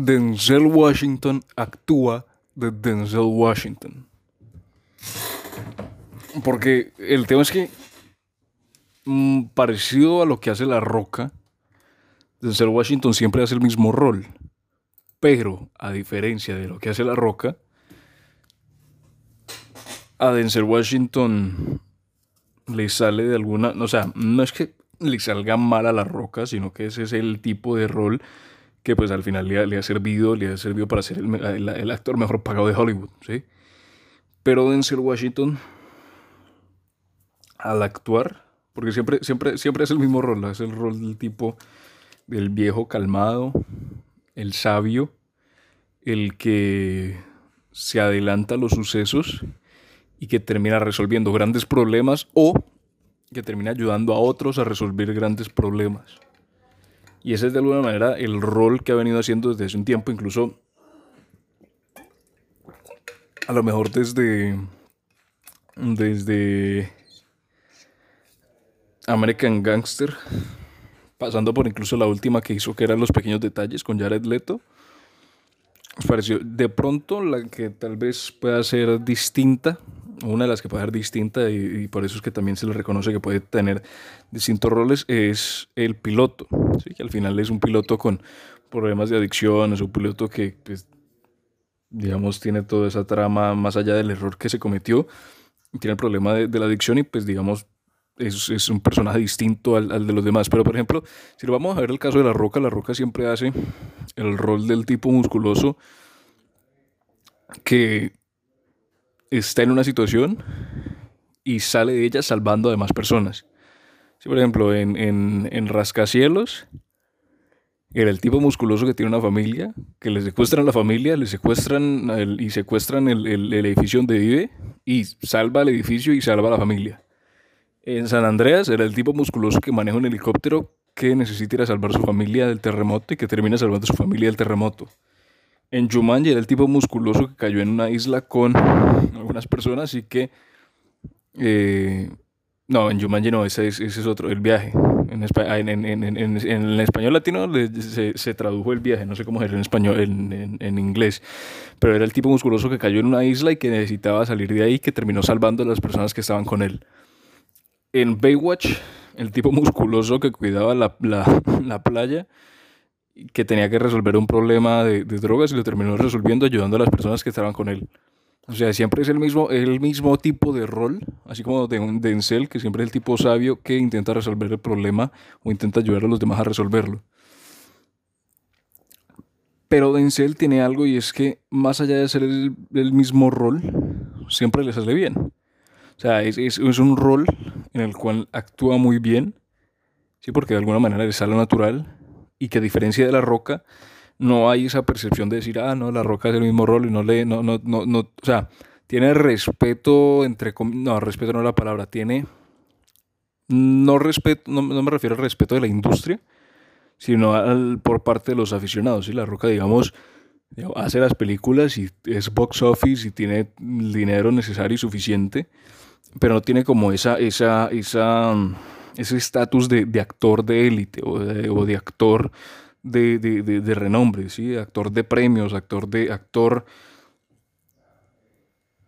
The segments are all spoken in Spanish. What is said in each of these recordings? Denzel Washington actúa de Denzel Washington. Porque el tema es que, parecido a lo que hace La Roca, Denzel Washington siempre hace el mismo rol. Pero, a diferencia de lo que hace La Roca, a Denzel Washington le sale de alguna... O sea, no es que le salga mal a La Roca, sino que ese es el tipo de rol que pues al final le ha servido para ser el actor mejor pagado de Hollywood, ¿sí? Pero Denzel Washington, al actuar, porque siempre es el mismo rol, es el rol del tipo del viejo calmado, el sabio, el que se adelanta a los sucesos y que termina resolviendo grandes problemas o que termina ayudando a otros a resolver grandes problemas. Y ese es de alguna manera el rol que ha venido haciendo desde hace un tiempo, incluso a lo mejor desde American Gangster, pasando por incluso la última que hizo, que eran Los Pequeños Detalles con Jared Leto. Nos pareció de pronto la que tal vez pueda ser distinta, una de las que puede ser distinta, y por eso es que también se le reconoce que puede tener distintos roles, es el piloto, ¿sí? Que al final es un piloto con problemas de adicción, es un piloto que, pues, digamos, tiene toda esa trama más allá del error que se cometió, tiene el problema de la adicción y pues digamos, es un personaje distinto al de los demás. Pero por ejemplo, si lo vamos a ver el caso de La Roca, La Roca siempre hace el rol del tipo musculoso que está en una situación y sale de ella salvando a demás personas. Sí, por ejemplo, en Rascacielos era el tipo musculoso que tiene una familia, que le secuestran la familia, le secuestran y secuestran el edificio donde vive y salva el edificio y salva a la familia. En San Andreas era el tipo musculoso que maneja un helicóptero que necesita ir a salvar a su familia del terremoto y que termina salvando a su familia del terremoto. En Jumanji era el tipo musculoso que cayó en una isla con algunas personas y que... no, en Jumanji no, ese es otro, El Viaje. En el español latino se tradujo El Viaje, no sé cómo era en español, en inglés. Pero era el tipo musculoso que cayó en una isla y que necesitaba salir de ahí y que terminó salvando a las personas que estaban con él. En Baywatch, el tipo musculoso que cuidaba la playa, que tenía que resolver un problema de drogas y lo terminó resolviendo ayudando a las personas que estaban con él. O sea, siempre es el mismo tipo de rol, así como de un Denzel, que siempre es el tipo sabio que intenta resolver el problema o intenta ayudar a los demás a resolverlo. Pero Denzel tiene algo, y es que más allá de hacer el mismo rol, siempre le sale bien. O sea, es un rol en el cual actúa muy bien, sí, porque de alguna manera le sale natural, y que a diferencia de La Roca, no hay esa percepción de decir, ah, no, La Roca es el mismo rol y no, o sea, tiene respeto entre comillas, no, respeto no es la palabra, tiene, no respeto, no me refiero al respeto de la industria, sino por parte de los aficionados, ¿sí? La Roca, digamos, hace las películas y es box office y tiene el dinero necesario y suficiente, pero no tiene como ese estatus de actor de élite o de actor de renombre, ¿sí? Actor de premios, actor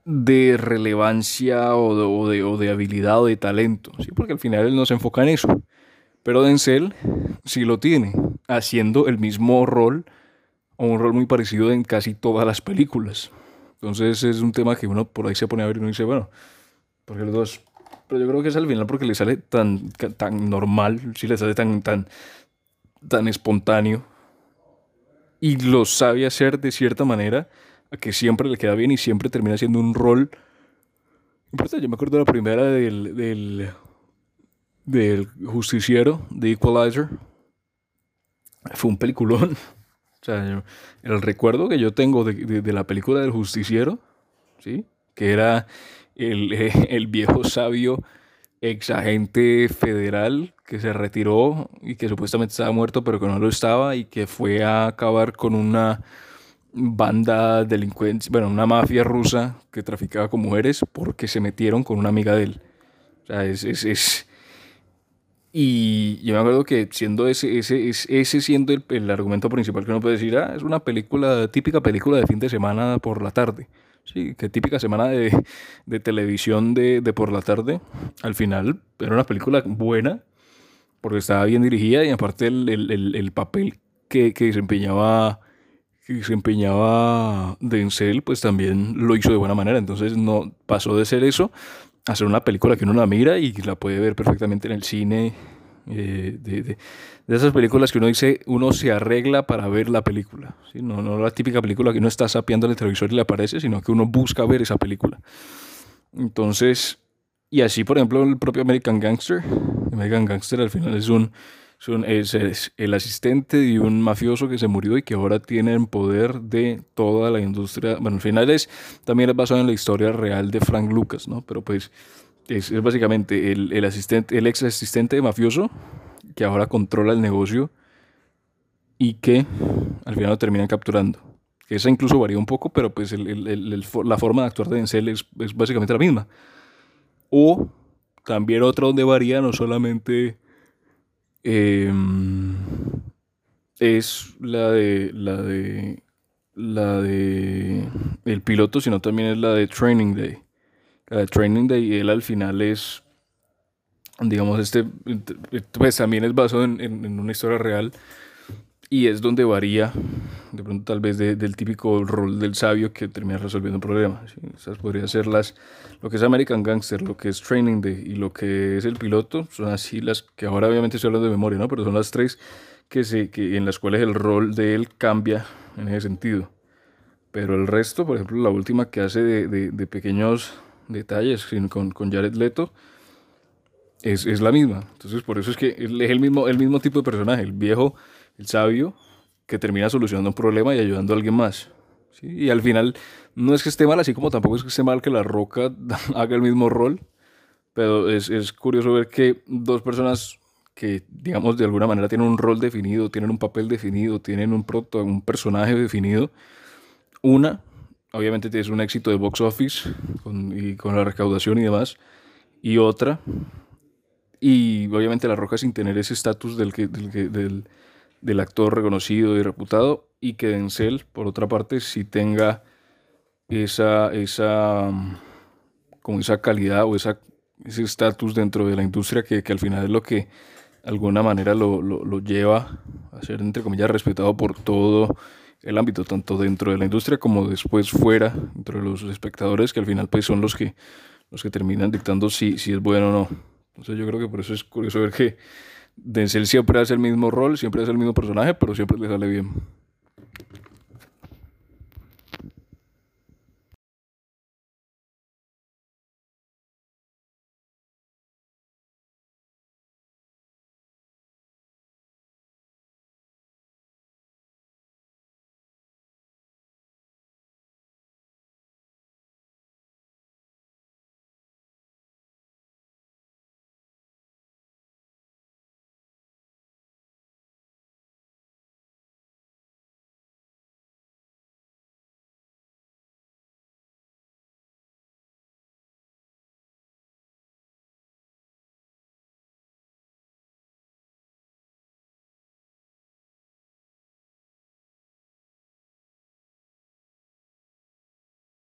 de relevancia o de habilidad o de talento, ¿sí? Porque al final él no se enfoca en eso. Pero Denzel sí lo tiene, haciendo el mismo rol o un rol muy parecido en casi todas las películas. Entonces es un tema que uno por ahí se pone a ver y uno dice, bueno, porque los dos... Pero yo creo que es al final porque le sale tan normal, sí, le sale tan espontáneo y lo sabe hacer de cierta manera a que siempre le queda bien y siempre termina siendo un rol. Yo me acuerdo de la primera del Justiciero, de Equalizer. Fue un peliculón. O sea, el recuerdo que yo tengo de la película del Justiciero, ¿sí? Que era... El viejo sabio exagente federal que se retiró y que supuestamente estaba muerto pero que no lo estaba y que fue a acabar con una banda delincuente, bueno, una mafia rusa que traficaba con mujeres porque se metieron con una amiga de él. O sea, Y yo me acuerdo que siendo ese siendo el argumento principal, que uno puede decir, es una película, típica película de fin de semana por la tarde. Sí, que típica semana de televisión de por la tarde. Al final era una película buena, porque estaba bien dirigida, y aparte el papel que desempeñaba Denzel, pues también lo hizo de buena manera. Entonces no pasó de ser eso a ser una película que uno la mira y la puede ver perfectamente en el cine. De esas películas que uno dice, uno se arregla para ver la película, ¿sí? No la típica película que uno está zapeando en el televisor y le aparece, sino que uno busca ver esa película. Entonces, y así, por ejemplo, el propio American Gangster al final es el asistente de un mafioso que se murió y que ahora tiene el poder de toda la industria. Bueno, al final también es basado en la historia real de Frank Lucas, ¿no? Pero pues es básicamente el ex asistente de mafioso que ahora controla el negocio y que al final lo terminan capturando. Esa incluso varía un poco, pero pues la forma de actuar de Denzel es básicamente la misma. O también otra donde varía no solamente es la de el piloto, sino también es la de Training Day. Él al final es, digamos, pues también es basado en una historia real, y es donde varía de pronto tal vez del típico rol del sabio que termina resolviendo un problema. ¿Sí? Esas podrían ser lo que es American Gangster, lo que es Training Day y lo que es el piloto. Son así las que ahora obviamente estoy hablando de memoria, ¿no? Pero son las tres que en las cuales el rol de él cambia en ese sentido. Pero el resto, por ejemplo, la última que hace de pequeños detalles con Jared Leto, es la misma. Entonces por eso es que es el mismo tipo de personaje, el viejo, el sabio, que termina solucionando un problema y ayudando a alguien más. ¿Sí? Y al final no es que esté mal, así como tampoco es que esté mal que La Roca haga el mismo rol, pero es curioso ver que dos personas que, digamos, de alguna manera tienen un rol definido, tienen un papel definido, tienen un personaje definido. Una, obviamente, es un éxito de box office y con la recaudación y demás, y otra, y obviamente La Roca sin tener ese estatus del actor reconocido y reputado, y que Denzel, por otra parte, sí tenga esa calidad o ese estatus dentro de la industria que al final es lo que de alguna manera lo lleva a ser, entre comillas, respetado por todo el ámbito, tanto dentro de la industria como después fuera, entre los espectadores, que al final pues son los que terminan dictando si es bueno o no. Entonces yo creo que por eso es curioso ver que Denzel siempre hace el mismo rol, siempre hace el mismo personaje, pero siempre le sale bien.